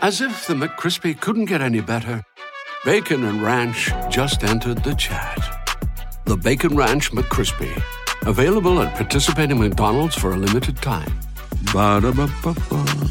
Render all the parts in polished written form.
As if the McCrispy couldn't get any better, Bacon and Ranch just entered the chat. The Bacon Ranch McCrispy, available at participating McDonald's for a limited time. Ba-da-ba-ba-ba.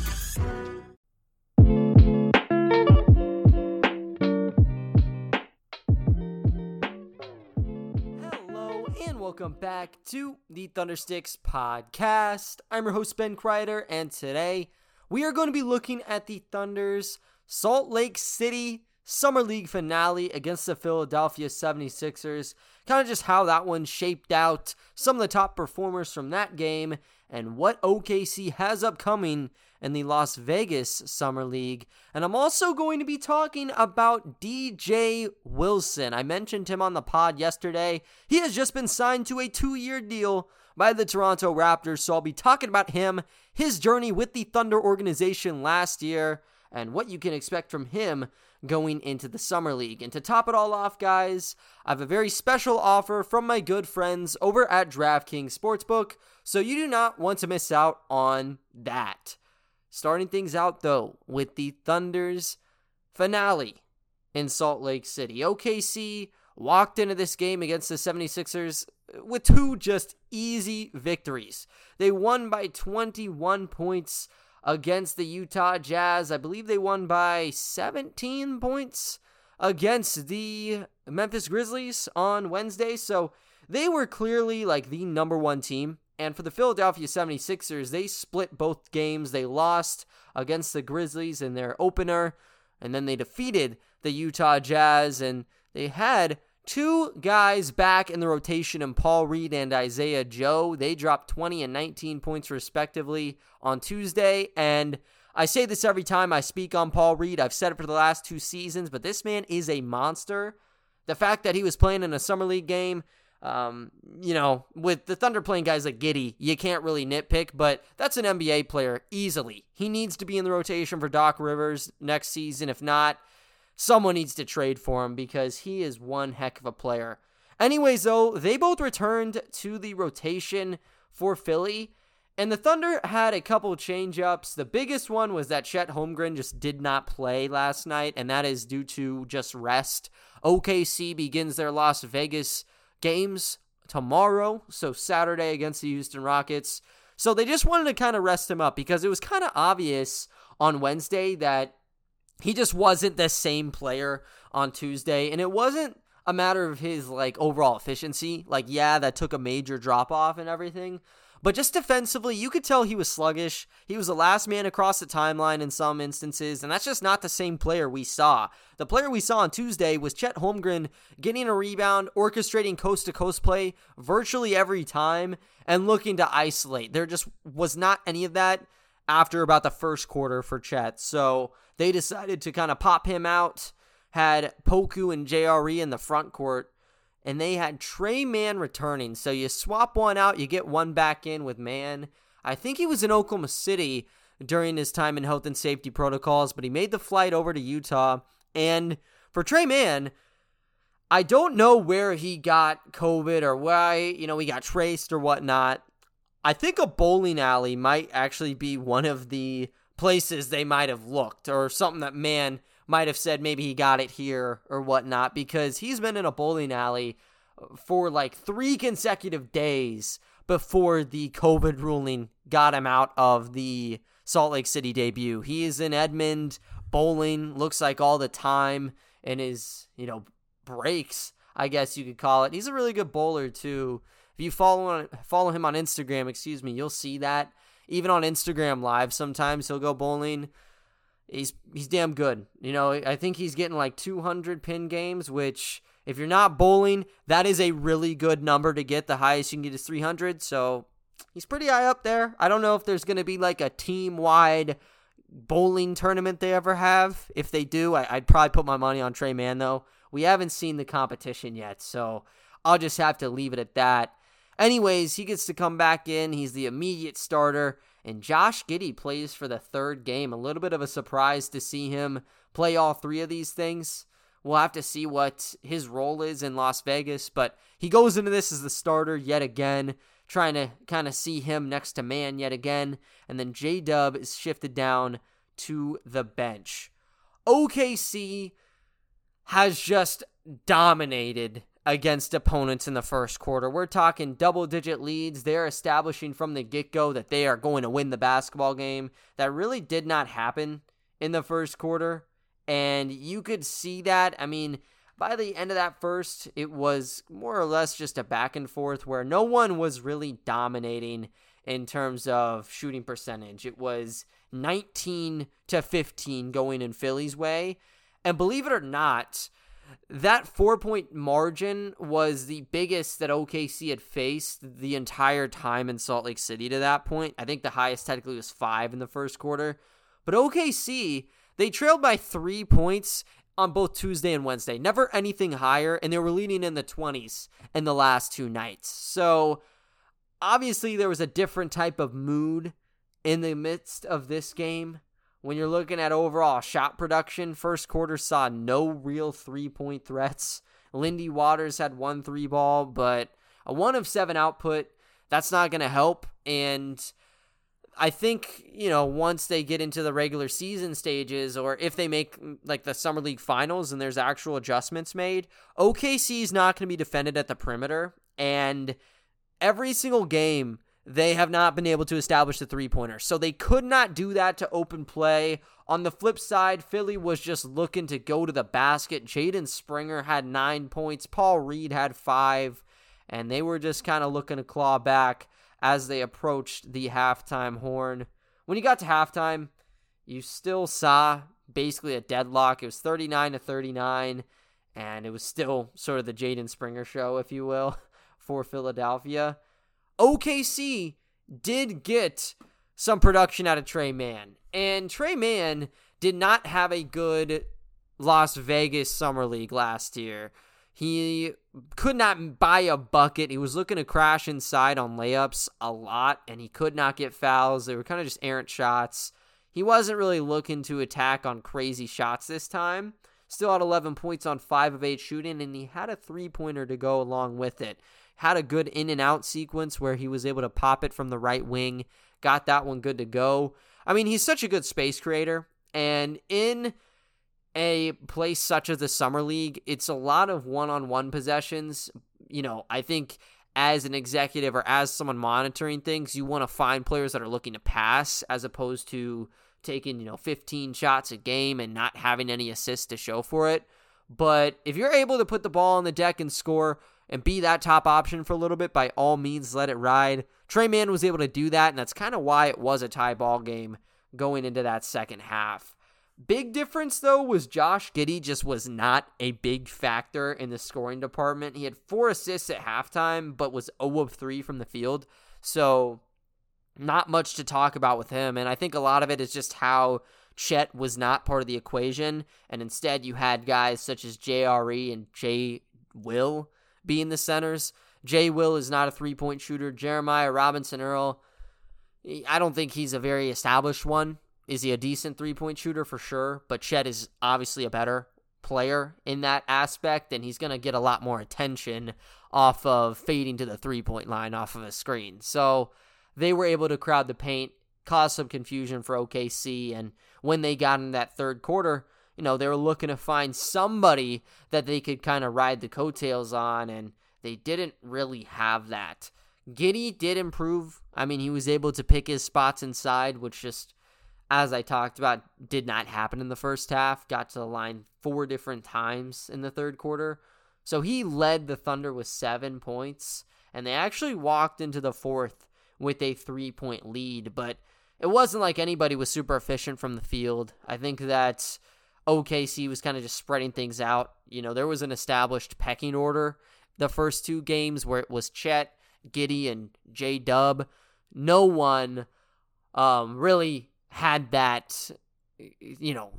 Welcome back to the Thundersticks podcast. I'm your host, Ben Kreider, and today we are going to be looking at the Thunder's Salt Lake City Summer League finale against the Philadelphia 76ers, kind of just how that one shaped out, some of the top performers from that game, and what OKC has upcoming in the Las Vegas Summer League. And I'm also going to be talking about DJ Wilson. I mentioned him on the pod yesterday. He has just been signed to a 2-year deal by the Toronto Raptors, so I'll be talking about him, his journey with the Thunder organization last year, and what you can expect from him going into the Summer League. And to top it all off, guys, I have a very special offer from my good friends over at DraftKings Sportsbook, so you do not want to miss out on that. Starting things out, though, with the Thunder's finale in Salt Lake City. OKC walked into this game against the 76ers with two just easy victories. They won by 21 points against the Utah Jazz. I believe they won by 17 points against the Memphis Grizzlies on Wednesday. So they were clearly like the number one team. And for the Philadelphia 76ers, they split both games. They lost against the Grizzlies in their opener, and then they defeated the Utah Jazz, and they had two guys back in the rotation in Paul Reed and Isaiah Joe. They dropped 20 and 19 points respectively on Tuesday, and I say this every time I speak on Paul Reed. I've said it for the last two seasons, but this man is a monster. The fact that he was playing in a Summer League game, with the Thunder playing guys like Giddey, you can't really nitpick, but that's an NBA player easily. He needs to be in the rotation for Doc Rivers next season. If not, someone needs to trade for him because he is one heck of a player. Anyways, though, they both returned to the rotation for Philly, and the Thunder had a couple change-ups. The biggest one was that Chet Holmgren just did not play last night, and that is due to just rest. OKC begins their Las Vegas games tomorrow, so Saturday against the Houston Rockets. So they just wanted to kind of rest him up because it was kind of obvious on Wednesday that he just wasn't the same player on Tuesday, and it wasn't a matter of his overall efficiency. That took a major drop off and everything, but just defensively, you could tell he was sluggish. He was the last man across the timeline in some instances, and that's just not the same player we saw. The player we saw on Tuesday was Chet Holmgren getting a rebound, orchestrating coast-to-coast play virtually every time, and looking to isolate. There just was not any of that after about the first quarter for Chet. So they decided to kind of pop him out, had Poku and JRE in the front court, and they had Trey Mann returning. So you swap one out, you get one back in with Mann. I think he was in Oklahoma City during his time in health and safety protocols, but he made the flight over to Utah. And for Trey Mann, I don't know where he got COVID or why, he got traced or whatnot. I think a bowling alley might actually be one of the places they might have looked, or something that Mann might have said maybe he got it here or whatnot, because he's been in a bowling alley for 3 consecutive days before the COVID ruling got him out of the Salt Lake City debut. He is in Edmond bowling, looks like all the time, and his, breaks, I guess you could call it. He's a really good bowler too. If you follow him on Instagram, you'll see that. Even on Instagram Live, sometimes he'll go bowling. He's damn good. I think he's getting 200 pin games, which if you're not bowling, that is a really good number to get. The highest you can get is 300, so he's pretty high up there. I don't know if there's going to be a team-wide bowling tournament they ever have. If they do, I'd probably put my money on Trey Mann, though. We haven't seen the competition yet, so I'll just have to leave it at that. Anyways, he gets to come back in. He's the immediate starter, and Josh Giddey plays for the third game. A little bit of a surprise to see him play all three of these things. We'll have to see what his role is in Las Vegas, but he goes into this as the starter yet again, trying to kind of see him next to Mann yet again, and then J-Dub is shifted down to the bench. OKC has just dominated against opponents in the first quarter. We're talking double-digit leads. They're establishing from the get-go that they are going to win the basketball game. That really did not happen in the first quarter, and you could see that. I mean, by the end of that first, it was more or less just a back and forth where no one was really dominating in terms of shooting percentage. It was 19 to 15 going in Philly's way. And believe it or not, that 4-point margin was the biggest that OKC had faced the entire time in Salt Lake City to that point. I think the highest technically was 5 in the first quarter. But OKC, they trailed by 3 points on both Tuesday and Wednesday. Never anything higher, and they were leading in the 20s in the last two nights. So obviously there was a different type of mood in the midst of this game. When you're looking at overall shot production, first quarter saw no real three-point threats. Lindy Waters had 1 3-ball, but a 1 of 7 output, that's not going to help. And I think, you know, once they get into the regular season stages, or if they make like the Summer League finals and there's actual adjustments made, OKC is not going to be defended at the perimeter. And every single game, they have not been able to establish the three-pointer. So they could not do that to open play. On the flip side, Philly was just looking to go to the basket. Jaden Springer had 9 points. Paul Reed had 5. And they were just kind of looking to claw back as they approached the halftime horn. When you got to halftime, you still saw basically a deadlock. It was 39 to 39, and it was still sort of the Jaden Springer show, if you will, for Philadelphia. OKC did get some production out of Trey Mann, and Trey Mann did not have a good Las Vegas Summer League last year. He could not buy a bucket. He was looking to crash inside on layups a lot, and he could not get fouls. They were kind of just errant shots. He wasn't really looking to attack on crazy shots this time. Still had 11 points on 5 of 8 shooting, and he had a three-pointer to go along with it. Had a good in-and-out sequence where he was able to pop it from the right wing. Got that one good to go. I mean, he's such a good space creator, and in a place such as the Summer League, it's a lot of one-on-one possessions. You know, I think as an executive or as someone monitoring things, you want to find players that are looking to pass as opposed to taking, 15 shots a game and not having any assists to show for it. But if you're able to put the ball on the deck and score and be that top option for a little bit, by all means, let it ride. Trey Mann was able to do that, and that's kind of why it was a tie ball game going into that second half. Big difference, though, was Josh Giddey just was not a big factor in the scoring department. He had 4 assists at halftime, but was 0 of 3 from the field. So not much to talk about with him. And I think a lot of it is just how Chet was not part of the equation. And instead, you had guys such as JRE and J. Will being the centers. J. Will is not a three-point shooter. Jeremiah Robinson-Earl, I don't think he's a very established one. Is he a decent three-point shooter? For sure. But Chet is obviously a better player in that aspect, and he's going to get a lot more attention off of fading to the three-point line off of a screen. So they were able to crowd the paint, cause some confusion for OKC, and when they got in that third quarter, they were looking to find somebody that they could kind of ride the coattails on, and they didn't really have that. Giddey did improve. I mean, he was able to pick his spots inside, which just, as I talked about, did not happen in the first half. Got to the line 4 different times in the third quarter. So he led the Thunder with 7 points, and they actually walked into the fourth with a 3-point lead, but it wasn't like anybody was super efficient from the field. I think that OKC was kind of just spreading things out. There was an established pecking order the first 2 games where it was Chet, Giddey, and J-Dub. No one really had that,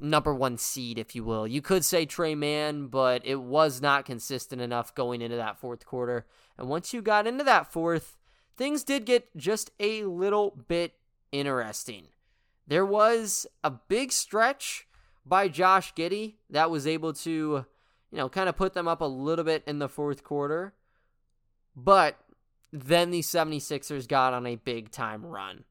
number 1 seed, if you will. You could say Trey Mann, but it was not consistent enough going into that fourth quarter. And once you got into that fourth, things did get just a little bit interesting. There was a big stretch by Josh Giddey that was able to, kind of put them up a little bit in the fourth quarter. But then the 76ers got on a big time run.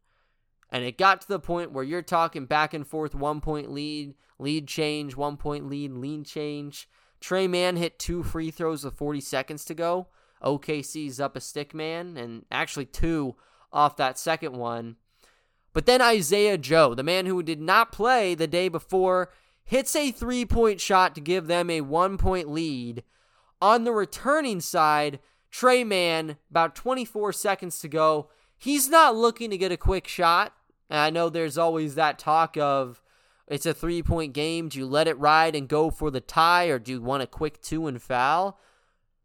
And it got to the point where you're talking back and forth, 1 point lead, lead change, 1 point lead, lead change. Trey Mann hit two free throws with 40 seconds to go. OKC's up a stick man, and actually two off that second one. But then Isaiah Joe, the man who did not play the day before, hits a three-point shot to give them a 1 point lead. On the returning side, Trey Mann, about 24 seconds to go. He's not looking to get a quick shot. And I know there's always that talk of it's a three-point game. Do you let it ride and go for the tie, or do you want a quick two and foul?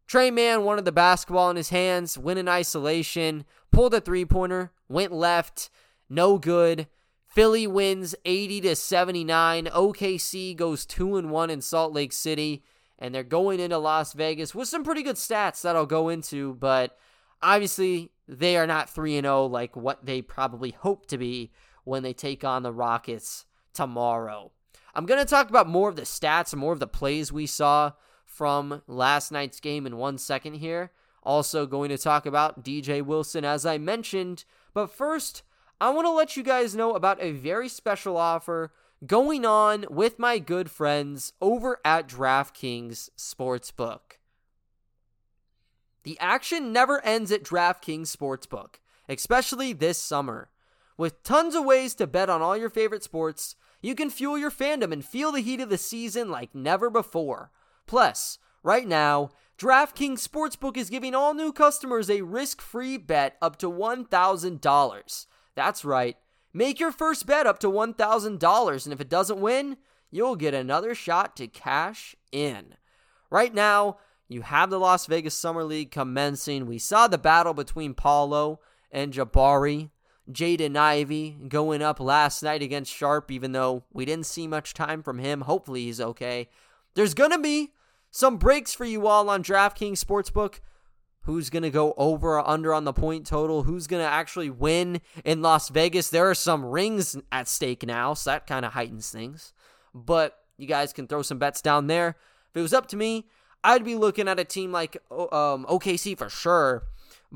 Trey Mann wanted the basketball in his hands, went in isolation, pulled a three-pointer, went left, no good. Philly wins 80-79. OKC goes 2-1 in Salt Lake City, and they're going into Las Vegas with some pretty good stats that I'll go into, but obviously they are not 3-0 like what they probably hope to be when they take on the Rockets tomorrow. I'm going to talk about more of the stats and more of the plays we saw from last night's game in 1 second here. Also going to talk about DJ Wilson, as I mentioned. But first, I want to let you guys know about a very special offer going on with my good friends over at DraftKings Sportsbook. The action never ends at DraftKings Sportsbook, especially this summer. With tons of ways to bet on all your favorite sports, you can fuel your fandom and feel the heat of the season like never before. Plus, right now, DraftKings Sportsbook is giving all new customers a risk-free bet up to $1,000. That's right. Make your first bet up to $1,000, and if it doesn't win, you'll get another shot to cash in. Right now, you have the Las Vegas Summer League commencing. We saw the battle between Paulo and Jabari. Jaden Ivey going up last night against Sharp, even though we didn't see much time from him. Hopefully he's okay. There's going to be some breaks for you all on DraftKings Sportsbook. Who's going to go over or under on the point total? Who's going to actually win in Las Vegas? There are some rings at stake now, so that kind of heightens things. But you guys can throw some bets down there. If it was up to me, I'd be looking at a team like OKC for sure.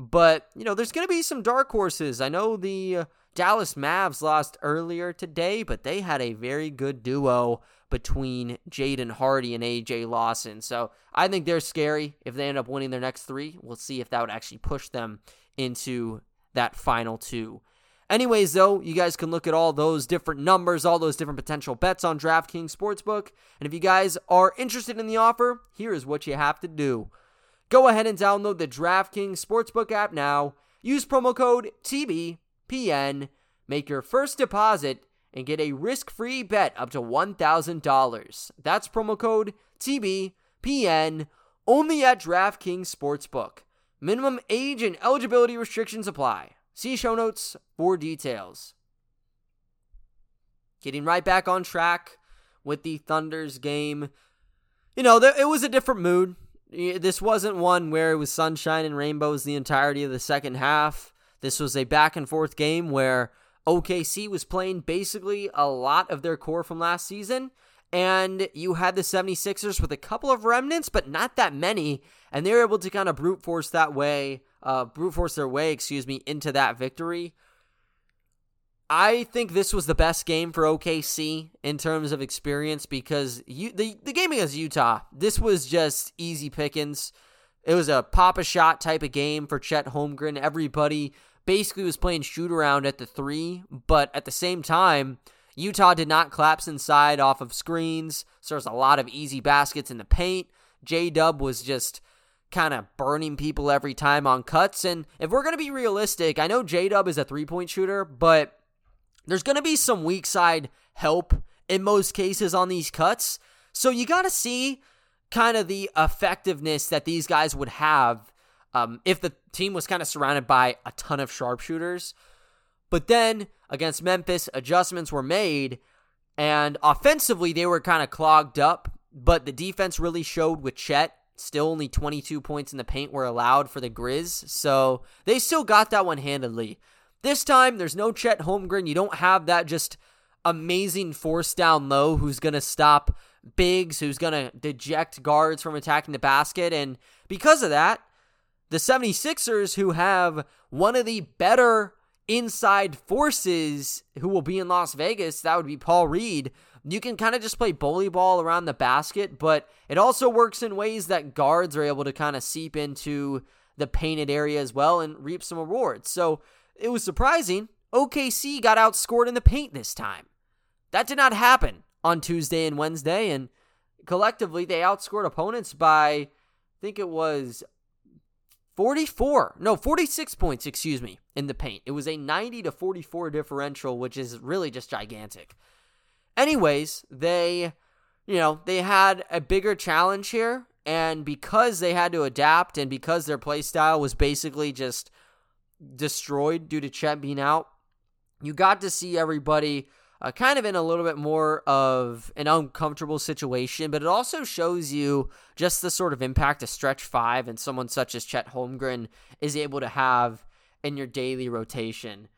But, you know, there's going to be some dark horses. I know the Dallas Mavs lost earlier today, but they had a very good duo between Jaden Hardy and A.J. Lawson. So I think they're scary if they end up winning their next three. We'll see if that would actually push them into that final two. Anyways, though, you guys can look at all those different numbers, all those different potential bets on DraftKings Sportsbook. And if you guys are interested in the offer, here is what you have to do. Go ahead and download the DraftKings Sportsbook app now. Use promo code TBPN. Make your first deposit and get a risk-free bet up to $1,000. That's promo code TBPN only at DraftKings Sportsbook. Minimum age and eligibility restrictions apply. See show notes for details. Getting right back on track with the Thunder's game. You know, it was a different mood. This wasn't one where it was sunshine and rainbows the entirety of the second half. This was a back-and-forth game where OKC was playing basically a lot of their core from last season, and you had the 76ers with a couple of remnants, but not that many, and they were able to kind of brute force their way into that victory. I think this was the best game for OKC in terms of experience because the game against Utah, this was just easy pickings. It was a pop-a-shot type of game for Chet Holmgren. Everybody basically was playing shoot-around at the three, but at the same time, Utah did not collapse inside off of screens, so there's a lot of easy baskets in the paint. J-Dub was just kind of burning people every time on cuts, and if we're going to be realistic, I know J-Dub is a three-point shooter, but there's going to be some weak side help in most cases on these cuts. So you got to see kind of the effectiveness that these guys would have if the team was kind of surrounded by a ton of sharpshooters. But then against Memphis, adjustments were made, and offensively they were kind of clogged up, but the defense really showed with Chet. Still only 22 points in the paint were allowed for the Grizz, so they still got that one handedly. This time, there's no Chet Holmgren. You don't have that just amazing force down low who's going to stop bigs, who's going to deject guards from attacking the basket. And because of that, the 76ers, who have one of the better inside forces who will be in Las Vegas. That would be Paul Reed. You can kind of just play bully ball around the basket, but it also works in ways that guards are able to kind of seep into the painted area as well and reap some rewards. So it was surprising. OKC got outscored in the paint this time. That did not happen on Tuesday and Wednesday, and collectively they outscored opponents by, I think it was 46 points, in the paint. It was a 90-44 differential, which is really just gigantic. Anyways, they had a bigger challenge here, and because they had to adapt and because their play style was basically just destroyed due to Chet being out, you got to see everybody kind of in a little bit more of an uncomfortable situation, but it also shows you just the sort of impact a stretch five and someone such as Chet Holmgren is able to have in your daily rotation.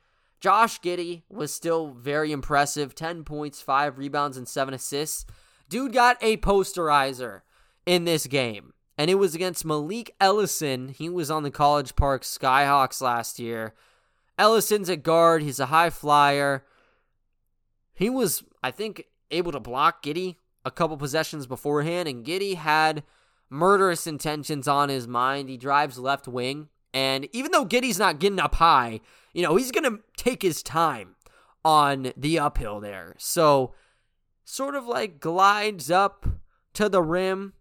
Josh Giddey was still very impressive, 10 points, 5 rebounds, and 7 assists. Dude got a posterizer in this game, and it was against Malik Ellison. He was on the College Park Skyhawks last year. Ellison's a guard. He's a high flyer. He was, I think, able to block Giddey a couple possessions beforehand, and Giddey had murderous intentions on his mind. He drives left wing, and even though Giddey's not getting up high, he's going to take his time on the uphill there. So sort of like glides up to the rim,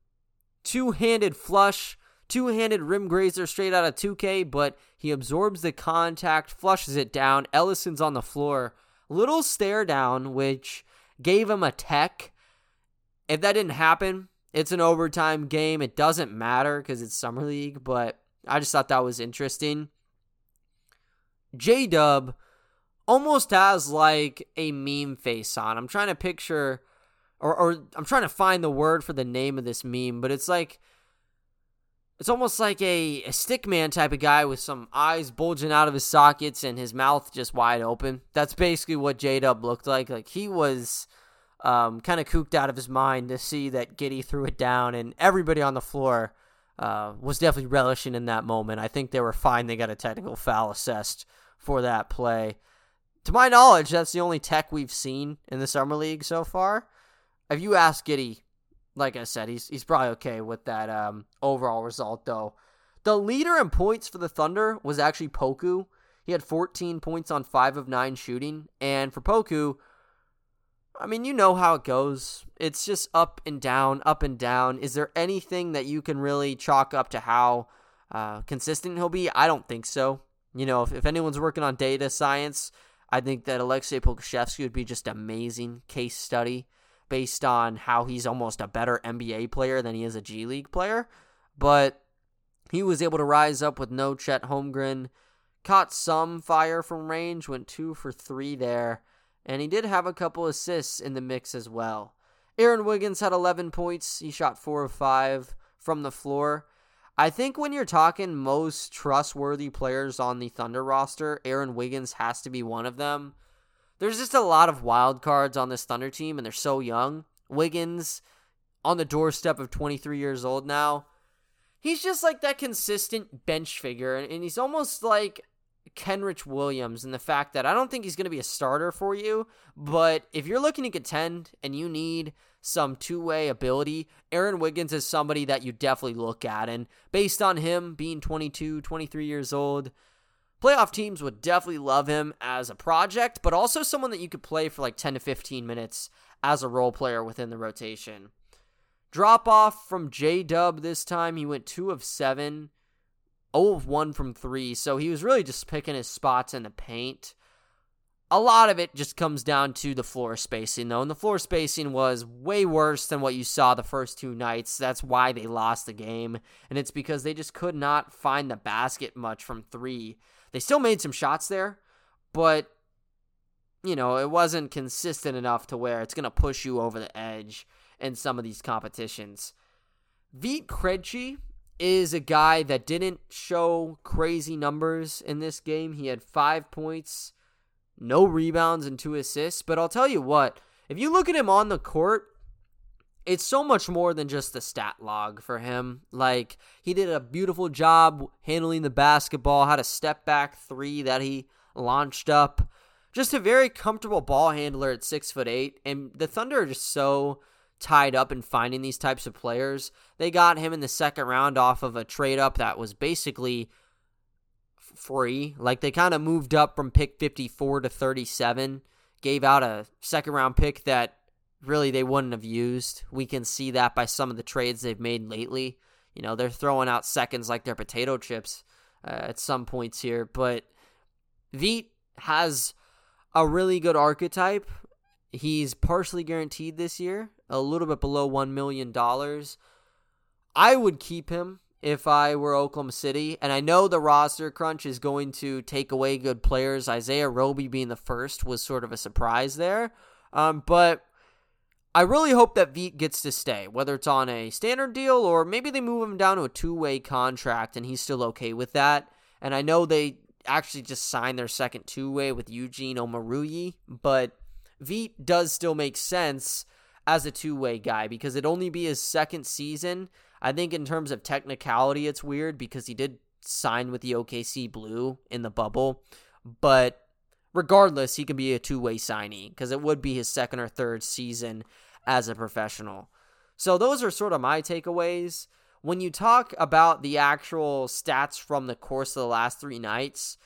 two-handed flush, two-handed rim grazer straight out of 2K, but he absorbs the contact, flushes it down. Ellison's on the floor. Little stare down, which gave him a tech. If that didn't happen, it's an overtime game. It doesn't matter because it's Summer League, but I just thought that was interesting. J-Dub almost has like a meme face on. I'm trying to picture, or I'm trying to find the word for the name of this meme, but it's like, it's almost like a stick man type of guy with some eyes bulging out of his sockets and his mouth just wide open. That's basically what J-Dub looked like. Like he was kind of cooked out of his mind to see that Giddey threw it down, and everybody on the floor was definitely relishing in that moment. I think they were fine. They got a technical foul assessed for that play. To my knowledge, that's the only tech we've seen in the Summer League so far. If you ask Giddey, like I said, he's probably okay with that overall result, though. The leader in points for the Thunder was actually Poku. He had 14 points on 5 of 9 shooting. And for Poku, I mean, you know how it goes. It's just up and down, up and down. Is there anything that you can really chalk up to how consistent he'll be? I don't think so. If anyone's working on data science, I think that Alexei Pokashevsky would be just amazing case study based on how he's almost a better NBA player than he is a G League player. But he was able to rise up with no Chet Holmgren. Caught some fire from range, went 2 for 3 there. And he did have a couple assists in the mix as well. Aaron Wiggins had 11 points. He shot 4 of 5 from the floor. I think when you're talking most trustworthy players on the Thunder roster, Aaron Wiggins has to be one of them. There's just a lot of wild cards on this Thunder team, and they're so young. Wiggins, on the doorstep of 23 years old now, he's just like that consistent bench figure, and he's almost like Kenrich Williams, and the fact that I don't think he's going to be a starter for you, but if you're looking to contend and you need some two-way ability, Aaron Wiggins is somebody that you definitely look at, and based on him being 22, 23 years old, playoff teams would definitely love him as a project, but also someone that you could play for like 10 to 15 minutes as a role player within the rotation. Drop off from J-Dub this time. He went 2 of 7. 0 of 1 from 3, so he was really just picking his spots in the paint. A lot of it just comes down to the floor spacing, though, and the floor spacing was way worse than what you saw the first two nights. That's why they lost the game, and it's because they just could not find the basket much from 3. They still made some shots there, but, it wasn't consistent enough to where it's going to push you over the edge in some of these competitions. Vit Krejci is a guy that didn't show crazy numbers in this game. He had 5 points, no rebounds, and 2 assists. But I'll tell you what, if you look at him on the court, it's so much more than just the stat log for him. Like, he did a beautiful job handling the basketball, had a step back 3 that he launched up. Just a very comfortable ball handler at 6'8", and the Thunder are just so tied up in finding these types of players. They got him in the second round off of a trade-up that was basically free. Like, they kind of moved up from pick 54 to 37, gave out a second-round pick that really they wouldn't have used. We can see that by some of the trades they've made lately. You know, they're throwing out seconds like they're potato chips at some points here, but Vit has a really good archetype. He's partially guaranteed this year, a little bit below $1 million. I would keep him if I were Oklahoma City, and I know the roster crunch is going to take away good players. Isaiah Roby being the first was sort of a surprise there, but I really hope that Vit gets to stay, whether it's on a standard deal or maybe they move him down to a two-way contract and he's still okay with that. And I know they actually just signed their second two-way with Eugene Omaruyi, but Vit does still make sense as a two-way guy because it'd only be his second season. I think in terms of technicality, it's weird because he did sign with the OKC Blue in the bubble, but regardless, he can be a two-way signee because it would be his second or third season as a professional. So those are sort of my takeaways. When you talk about the actual stats from the course of the last three nights,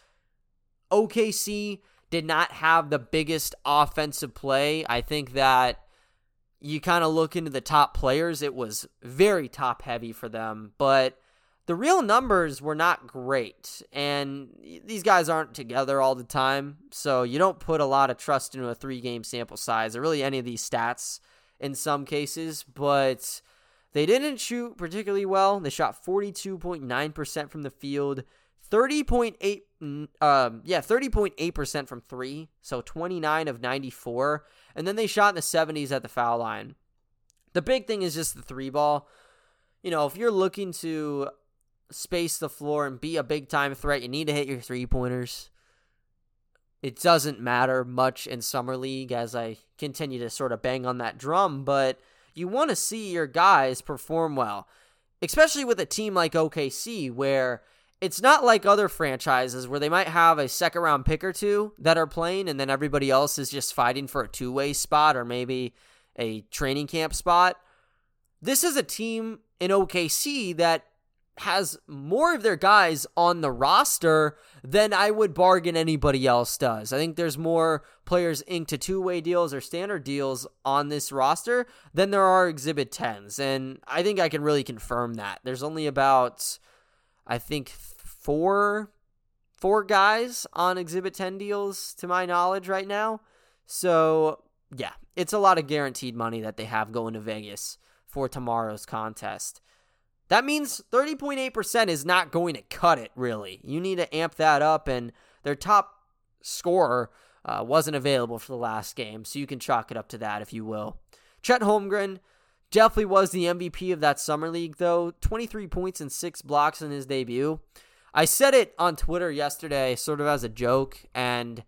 OKC did not have the biggest offensive play. I think that you kind of look into the top players, it was very top-heavy for them, but the real numbers were not great, and these guys aren't together all the time, so you don't put a lot of trust into a three-game sample size or really any of these stats in some cases, but they didn't shoot particularly well. They shot 42.9% from the field, 30.8% from three, so 29 of 94, and then they shot in the 70s at the foul line. The big thing is just the three ball. You know, if you're looking to space the floor and be a big time threat, you need to hit your three pointers. It doesn't matter much in summer league, as I continue to sort of bang on that drum, but you want to see your guys perform well, especially with a team like OKC, where it's not like other franchises where they might have a second round pick or two that are playing and then everybody else is just fighting for a two-way spot or maybe a training camp spot. This is a team in OKC that has more of their guys on the roster than I would bargain anybody else does. I think there's more players inked to two-way deals or standard deals on this roster than there are Exhibit 10s, and I think I can really confirm that. There's only about, I think, four guys on Exhibit 10 deals to my knowledge right now. So, yeah, it's a lot of guaranteed money that they have going to Vegas for tomorrow's contest. That means 30.8% is not going to cut it, really. You need to amp that up, and their top scorer wasn't available for the last game, so you can chalk it up to that, if you will. Chet Holmgren definitely was the MVP of that summer league, though. 23 points and 6 blocks in his debut. I said it on Twitter yesterday, sort of as a joke, and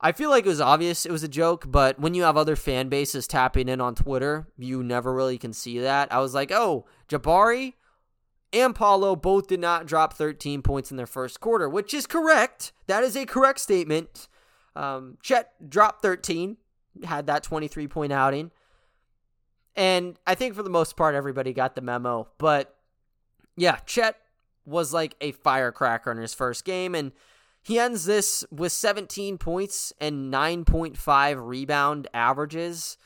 I feel like it was obvious it was a joke, but when you have other fan bases tapping in on Twitter, you never really can see that. I was like, oh, Jabari and Paulo both did not drop 13 points in their first quarter, which is correct. That is a correct statement. Chet dropped 13, had that 23-point outing. And I think for the most part, everybody got the memo. But yeah, Chet was like a firecracker in his first game, and he ends this with 17 points and 9.5 rebound averages.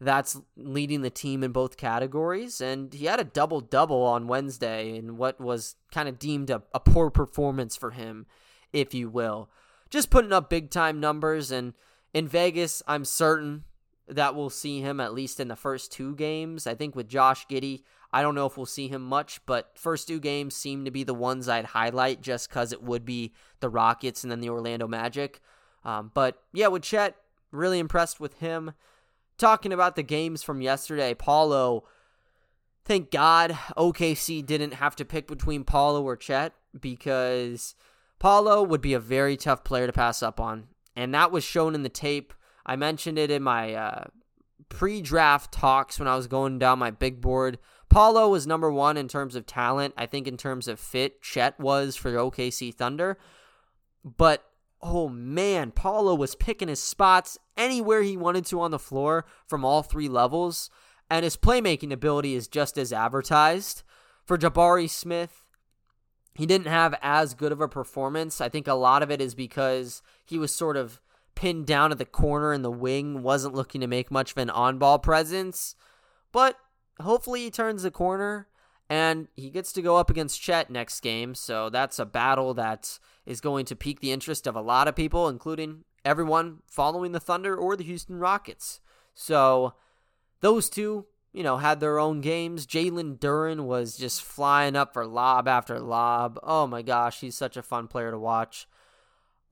That's leading the team in both categories. And he had a double-double on Wednesday in what was kind of deemed a poor performance for him, if you will. Just putting up big-time numbers. And in Vegas, I'm certain that we'll see him at least in the first two games. I think with Josh Giddey, I don't know if we'll see him much, but first two games seem to be the ones I'd highlight just because it would be the Rockets and then the Orlando Magic. But yeah, with Chet, really impressed with him. Talking about the games from yesterday, Paulo, thank God OKC didn't have to pick between Paulo or Chet because Paulo would be a very tough player to pass up on. And that was shown in the tape. I mentioned it in my pre-draft talks when I was going down my big board. Paulo was number one in terms of talent. I think in terms of fit, Chet was for the OKC Thunder. But oh man, Paulo was picking his spots anywhere he wanted to on the floor from all three levels, and his playmaking ability is just as advertised. For Jabari Smith, he didn't have as good of a performance. I think a lot of it is because he was sort of pinned down at the corner in the wing, wasn't looking to make much of an on-ball presence, but hopefully he turns the corner. And he gets to go up against Chet next game, so that's a battle that is going to pique the interest of a lot of people, including everyone following the Thunder or the Houston Rockets. So those two, had their own games. Jalen Duren was just flying up for lob after lob. Oh my gosh, he's such a fun player to watch.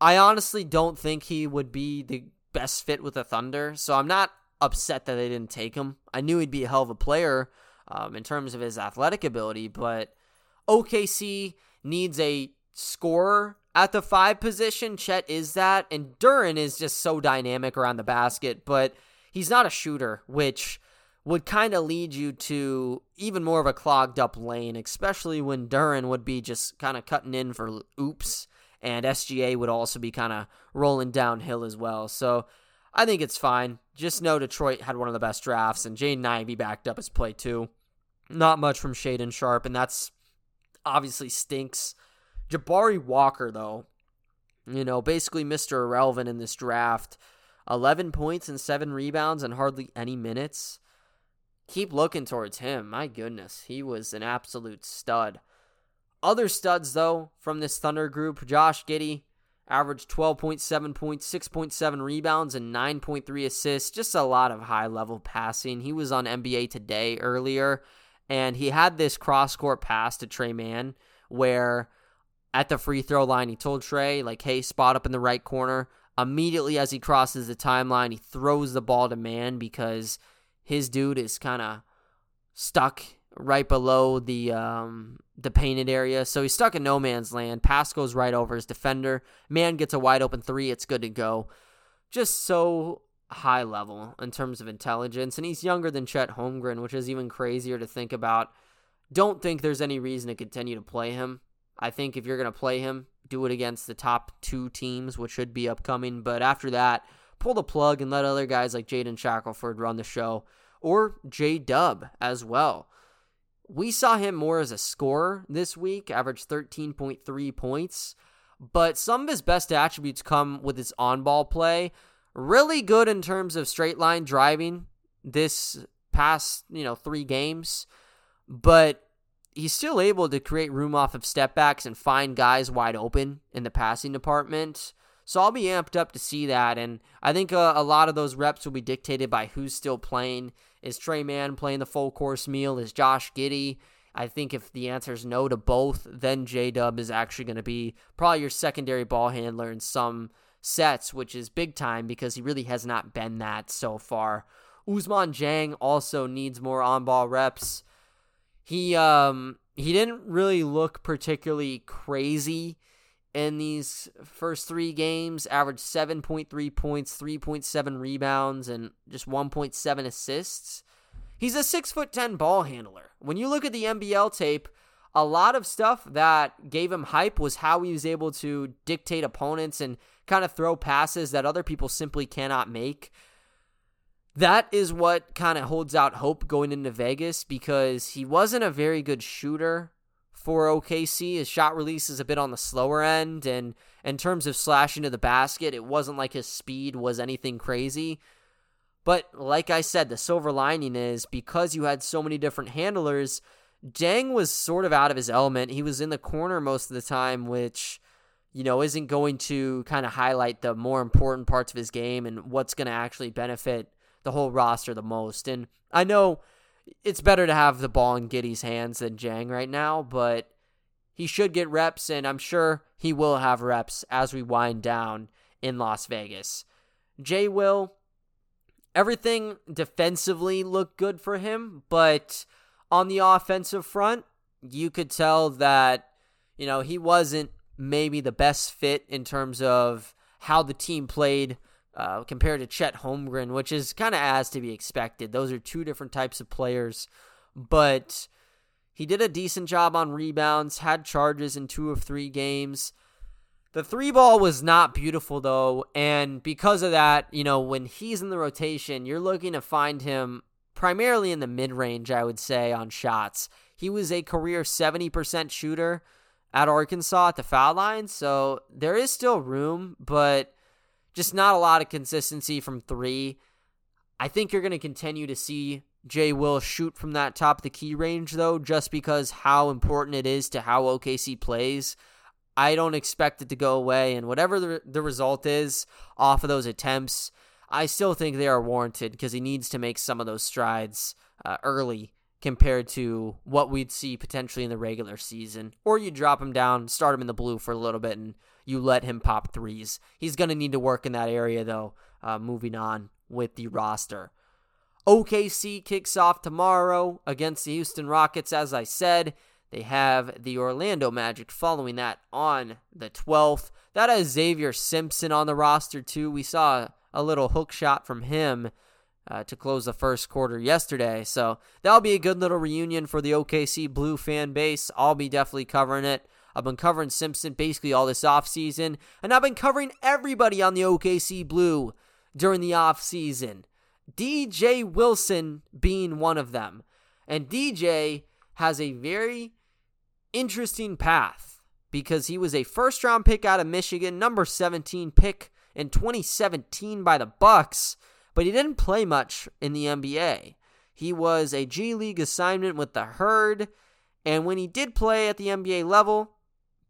I honestly don't think he would be the best fit with the Thunder, so I'm not upset that they didn't take him. I knew he'd be a hell of a player, in terms of his athletic ability, but OKC needs a scorer at the 5 position. Chet is that, and Duren is just so dynamic around the basket, but he's not a shooter, which would kind of lead you to even more of a clogged up lane, especially when Duren would be just kind of cutting in for oops, and SGA would also be kind of rolling downhill as well. So I think it's fine. Just know Detroit had one of the best drafts, and Jaden Ivey backed up his play too. Not much from Shaden Sharp, and that's obviously stinks. Jabari Walker, though, basically Mr. Irrelevant in this draft. 11 points and 7 rebounds and hardly any minutes. Keep looking towards him. My goodness, he was an absolute stud. Other studs, though, from this Thunder group, Josh Giddey, averaged 12.7 points, 6.7 rebounds, and 9.3 assists. Just a lot of high-level passing. He was on NBA Today earlier, and he had this cross-court pass to Trey Mann where at the free throw line he told Trey, hey, spot up in the right corner. Immediately as he crosses the timeline, he throws the ball to Mann because his dude is kind of stuck right below the painted area. So he's stuck in no man's land. Pass goes right over his defender. Man gets a wide open 3. It's good to go. Just so high level in terms of intelligence. And he's younger than Chet Holmgren, which is even crazier to think about. Don't think there's any reason to continue to play him. I think if you're going to play him, do it against the top 2 teams, which should be upcoming. But after that, pull the plug and let other guys like Jaden Shackleford run the show, or J-Dub as well. We saw him more as a scorer this week, averaged 13.3 points, but some of his best attributes come with his on-ball play. Really good in terms of straight-line driving this past, 3 games, but he's still able to create room off of stepbacks and find guys wide open in the passing department. So I'll be amped up to see that, and I think a lot of those reps will be dictated by who's still playing. Is Trey Mann playing the full course meal? Is Josh Giddey? I think if the answer is no to both, then J-Dub is actually going to be probably your secondary ball handler in some sets, which is big time because he really has not been that so far. Usman Jang also needs more on-ball reps. He didn't really look particularly crazy in these first 3 games, averaged 7.3 points, 3.7 rebounds, and just 1.7 assists. He's a 6'10" ball handler. When you look at the NBL tape, a lot of stuff that gave him hype was how he was able to dictate opponents and kind of throw passes that other people simply cannot make. That is what kind of holds out hope going into Vegas, because he wasn't a very good shooter for OKC. His shot release is a bit on the slower end, and in terms of slashing to the basket, it wasn't like his speed was anything crazy. But like I said, the silver lining is because you had so many different handlers, Dang was sort of out of his element. He was in the corner most of the time, which isn't going to kind of highlight the more important parts of his game and what's going to actually benefit the whole roster the most. And I know it's better to have the ball in Giddey's hands than Jang right now, but he should get reps, and I'm sure he will have reps as we wind down in Las Vegas. Jay Will, everything defensively looked good for him, but on the offensive front, you could tell that, he wasn't maybe the best fit in terms of how the team played compared to Chet Holmgren, which is kind of as to be expected. Those are two different types of players, but he did a decent job on rebounds, had charges in 2 of 3 games. The three ball was not beautiful, though, and because of that, you know, when he's in the rotation, you're looking to find him primarily in the mid-range, I would say, on shots. He was a career 70% shooter at Arkansas at the foul line, so there is still room, but just not a lot of consistency from three. I think you're going to continue to see Jay Will shoot from that top-of-the-key range, though, just because how important it is to how OKC plays. I don't expect it to go away, and whatever the result is off of those attempts, I still think they are warranted because he needs to make some of those strides early compared to what we'd see potentially in the regular season. Or you drop him down, start him in the blue for a little bit, and you let him pop threes. He's going to need to work in that area, though, moving on with the roster. OKC kicks off tomorrow against the Houston Rockets, as I said. They have the Orlando Magic following that on the 12th. That has Xavier Simpson on the roster, too. We saw a little hook shot from him to close the first quarter yesterday. So that'll be a good little reunion for the OKC Blue fan base. I'll be definitely covering it. I've been covering Simpson basically all this offseason, and I've been covering everybody on the OKC Blue during the offseason. DJ Wilson being one of them. And DJ has a very interesting path because he was a first-round pick out of Michigan, number 17 pick in 2017 by the Bucks, but he didn't play much in the NBA. He was a G League assignment with the Herd, and when he did play at the NBA level,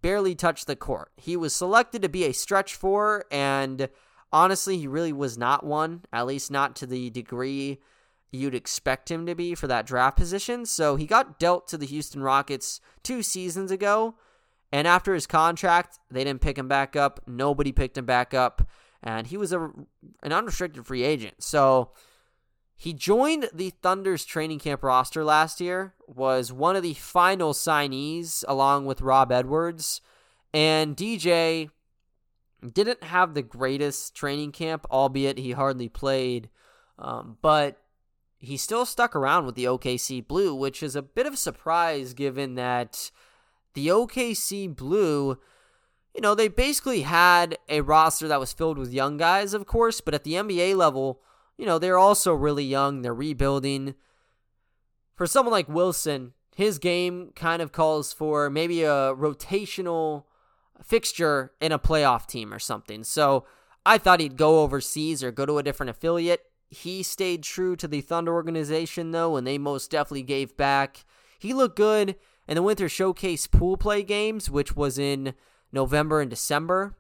barely touched the court. He was selected to be a stretch four, and honestly, he really was not one, at least not to the degree you'd expect him to be for that draft position. So he got dealt to the Houston Rockets 2 seasons ago, and after his contract, they didn't pick him back up. Nobody picked him back up, and he was an unrestricted free agent. So he joined the Thunder's training camp roster last year, was one of the final signees along with Rob Edwards, and DJ didn't have the greatest training camp, albeit he hardly played, but he still stuck around with the OKC Blue, which is a bit of a surprise given that the OKC Blue, you know, they basically had a roster that was filled with young guys, of course, but at the NBA level, you know, they're also really young. They're rebuilding. For someone like Wilson, his game kind of calls for maybe a rotational fixture in a playoff team or something. So I thought he'd go overseas or go to a different affiliate. He stayed true to the Thunder organization, though, and they most definitely gave back. He looked good in the Winter Showcase pool play games, which was in November and December.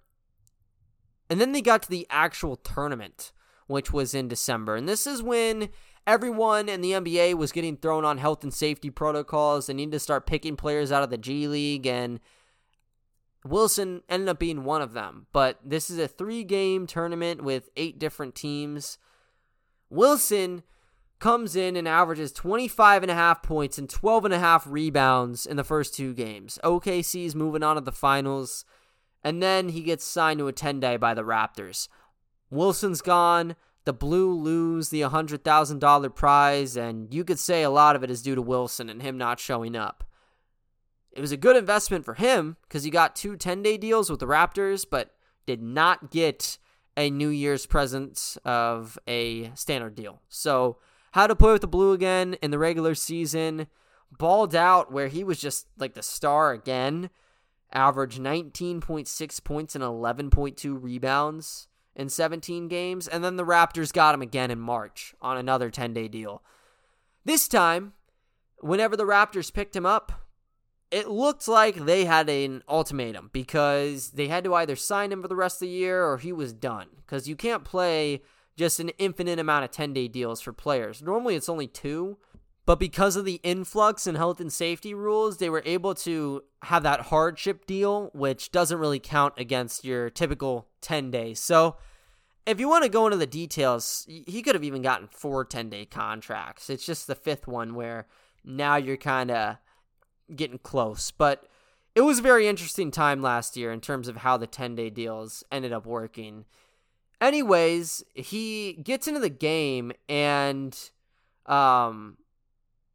And then they got to the actual tournament, which was in December. And this is when everyone in the NBA was getting thrown on health and safety protocols. They needed to start picking players out of the G League, and Wilson ended up being one of them. But this is a 3-game tournament with 8 different teams. Wilson comes in and averages 25.5 points and 12.5 rebounds in the first 2 games. OKC's moving on to the finals, and then he gets signed to a 10-day by the Raptors. Wilson's gone. The Blue lose the $100,000 prize, and you could say a lot of it is due to Wilson and him not showing up. It was a good investment for him because he got 2 10-day deals with the Raptors, but did not get a New Year's present of a standard deal. So how to play with the Blue again in the regular season. Balled out where he was just like the star again. Averaged 19.6 points and 11.2 rebounds in 17 games. And then the Raptors got him again in March on another 10-day deal. This time, whenever the Raptors picked him up, it looked like they had an ultimatum because they had to either sign him for the rest of the year or he was done, because you can't play just an infinite amount of 10-day deals for players. Normally it's only 2, but because of the influx in health and safety rules, they were able to have that hardship deal, which doesn't really count against your typical 10 days. So if you want to go into the details, he could have even gotten 4 10-day contracts. It's just the 5th one where now you're kind of getting close, but it was a very interesting time last year in terms of how the 10-day deals ended up working. Anyways, he gets into the game and,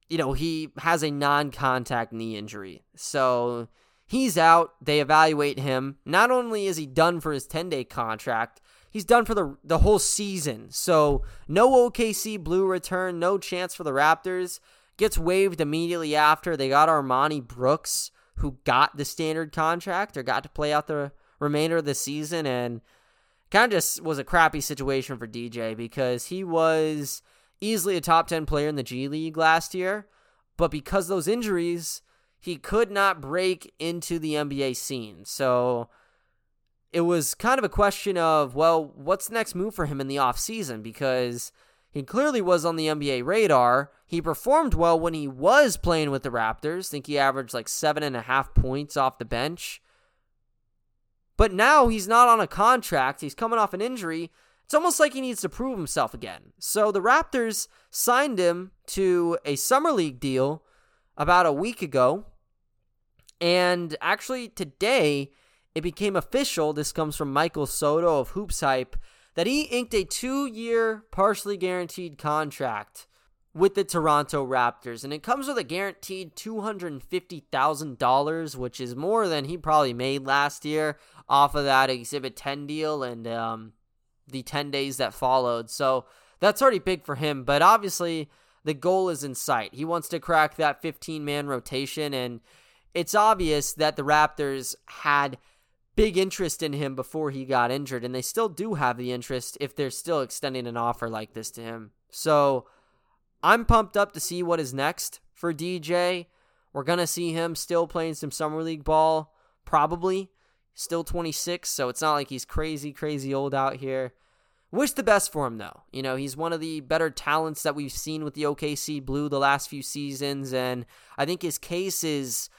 he has a non-contact knee injury. So He's out. They evaluate him. Not only is he done for his 10-day contract, he's done for the whole season. So no OKC Blue return, no chance for the Raptors. Gets waived immediately after. They got Armani Brooks, who got the standard contract or got to play out the remainder of the season, and kind of just was a crappy situation for DJ because he was easily a top 10 player in the G League last year, but because of those injuries, he could not break into the NBA scene. So it was kind of a question of, well, what's the next move for him in the offseason? Because he clearly was on the NBA radar. He performed well when he was playing with the Raptors. I think he averaged like 7.5 points off the bench. But now he's not on a contract. He's coming off an injury. It's almost like he needs to prove himself again. So the Raptors signed him to a summer league deal about a week ago. And actually today, it became official. This comes from Michael Soto of Hoops Hype, that he inked a 2-year partially guaranteed contract with the Toronto Raptors. And it comes with a guaranteed $250,000, which is more than he probably made last year off of that Exhibit 10 deal and the 10 days that followed. So that's already big for him. But obviously, the goal is in sight. He wants to crack that 15-man rotation. And it's obvious that the Raptors had big interest in him before he got injured, and they still do have the interest if they're still extending an offer like this to him. So I'm pumped up to see what is next for DJ. We're going to see him still playing some summer league ball, probably. Still 26, so it's not like he's crazy, crazy old out here. Wish the best for him, though. You know, he's one of the better talents that we've seen with the OKC Blue the last few seasons, and I think his case is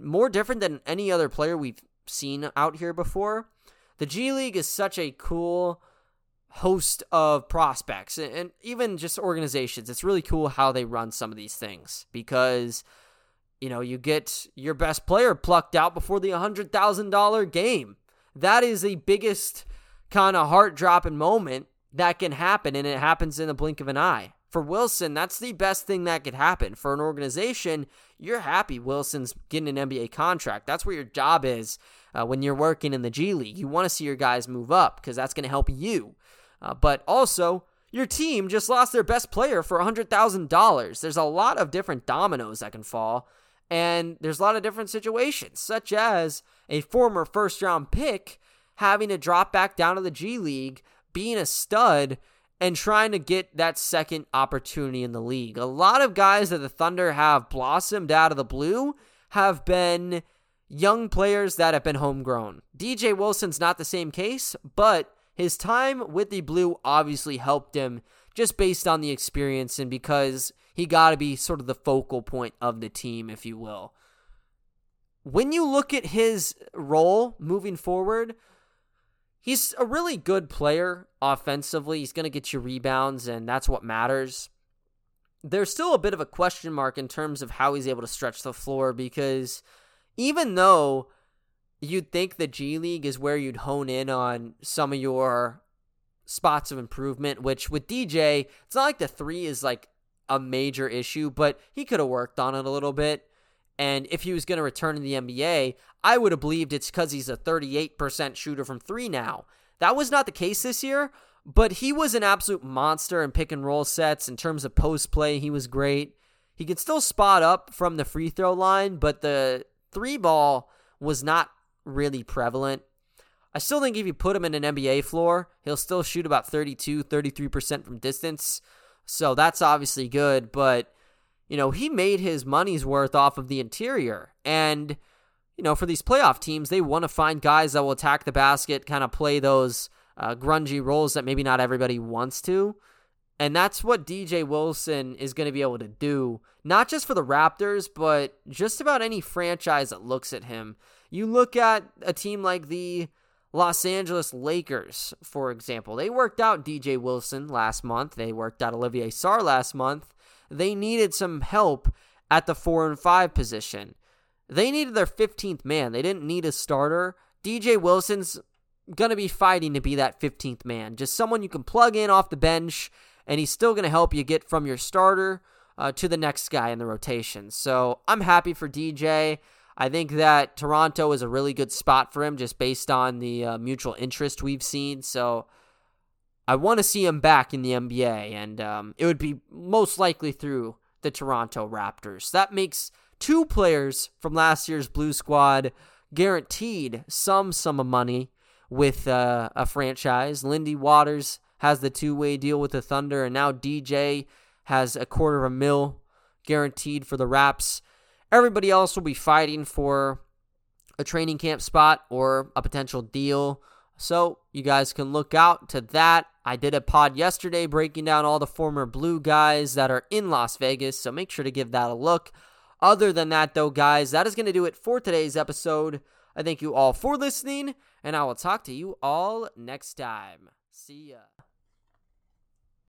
more different than any other player we've seen out here before. The G League is such a cool host of prospects and even just organizations. It's really cool how they run some of these things because, you know, you get your best player plucked out before the $100,000 game. That is the biggest kind of heart-dropping moment that can happen, and it happens in the blink of an eye. For Wilson, that's the best thing that could happen. For an organization, you're happy Wilson's getting an NBA contract. That's where your job is when you're working in the G League. You want to see your guys move up because that's going to help you. But also, your team just lost their best player for $100,000. There's a lot of different dominoes that can fall, and there's a lot of different situations, such as a former first-round pick having to drop back down to the G League, being a stud, and trying to get that second opportunity in the league. A lot of guys that the Thunder have blossomed out of the blue have been young players that have been homegrown. DJ Wilson's not the same case, but his time with the Blue obviously helped him just based on the experience and because he got to be sort of the focal point of the team, if you will. When you look at his role moving forward, he's a really good player offensively. He's going to get you rebounds, and that's what matters. There's still a bit of a question mark in terms of how he's able to stretch the floor because even though you'd think the G League is where you'd hone in on some of your spots of improvement, which with DJ, it's not like the three is like a major issue, but he could have worked on it a little bit. And if he was going to return to the NBA, I would have believed it's because he's a 38% shooter from three now. That was not the case this year, but he was an absolute monster in pick and roll sets. In terms of post play, he was great. He could still spot up from the free throw line, but the three ball was not really prevalent. I still think if you put him in an NBA floor, he'll still shoot about 32, 33% from distance. So that's obviously good, but you know, he made his money's worth off of the interior. And, you know, for these playoff teams, they want to find guys that will attack the basket, kind of play those grungy roles that maybe not everybody wants to. And that's what DJ Wilson is going to be able to do, not just for the Raptors, but just about any franchise that looks at him. You look at a team like the Los Angeles Lakers, for example. They worked out DJ Wilson last month. They worked out Olivier Sarr last month. They needed some help at the 4 and 5 position. They needed their 15th man. They didn't need a starter. DJ Wilson's going to be fighting to be that 15th man. Just someone you can plug in off the bench, and he's still going to help you get from your starter to the next guy in the rotation. So I'm happy for DJ. I think that Toronto is a really good spot for him just based on the mutual interest we've seen. So I want to see him back in the NBA, and it would be most likely through the Toronto Raptors. That makes two players from last year's Blue Squad guaranteed some sum of money with a franchise. Lindy Waters has the two-way deal with the Thunder, and now DJ has $250,000 guaranteed for the Raps. Everybody else will be fighting for a training camp spot or a potential deal, so you guys can look out to that. I did a pod yesterday breaking down all the former Blue guys that are in Las Vegas, so make sure to give that a look. Other than that, though, guys, that is going to do it for today's episode. I thank you all for listening, and I will talk to you all next time. See ya.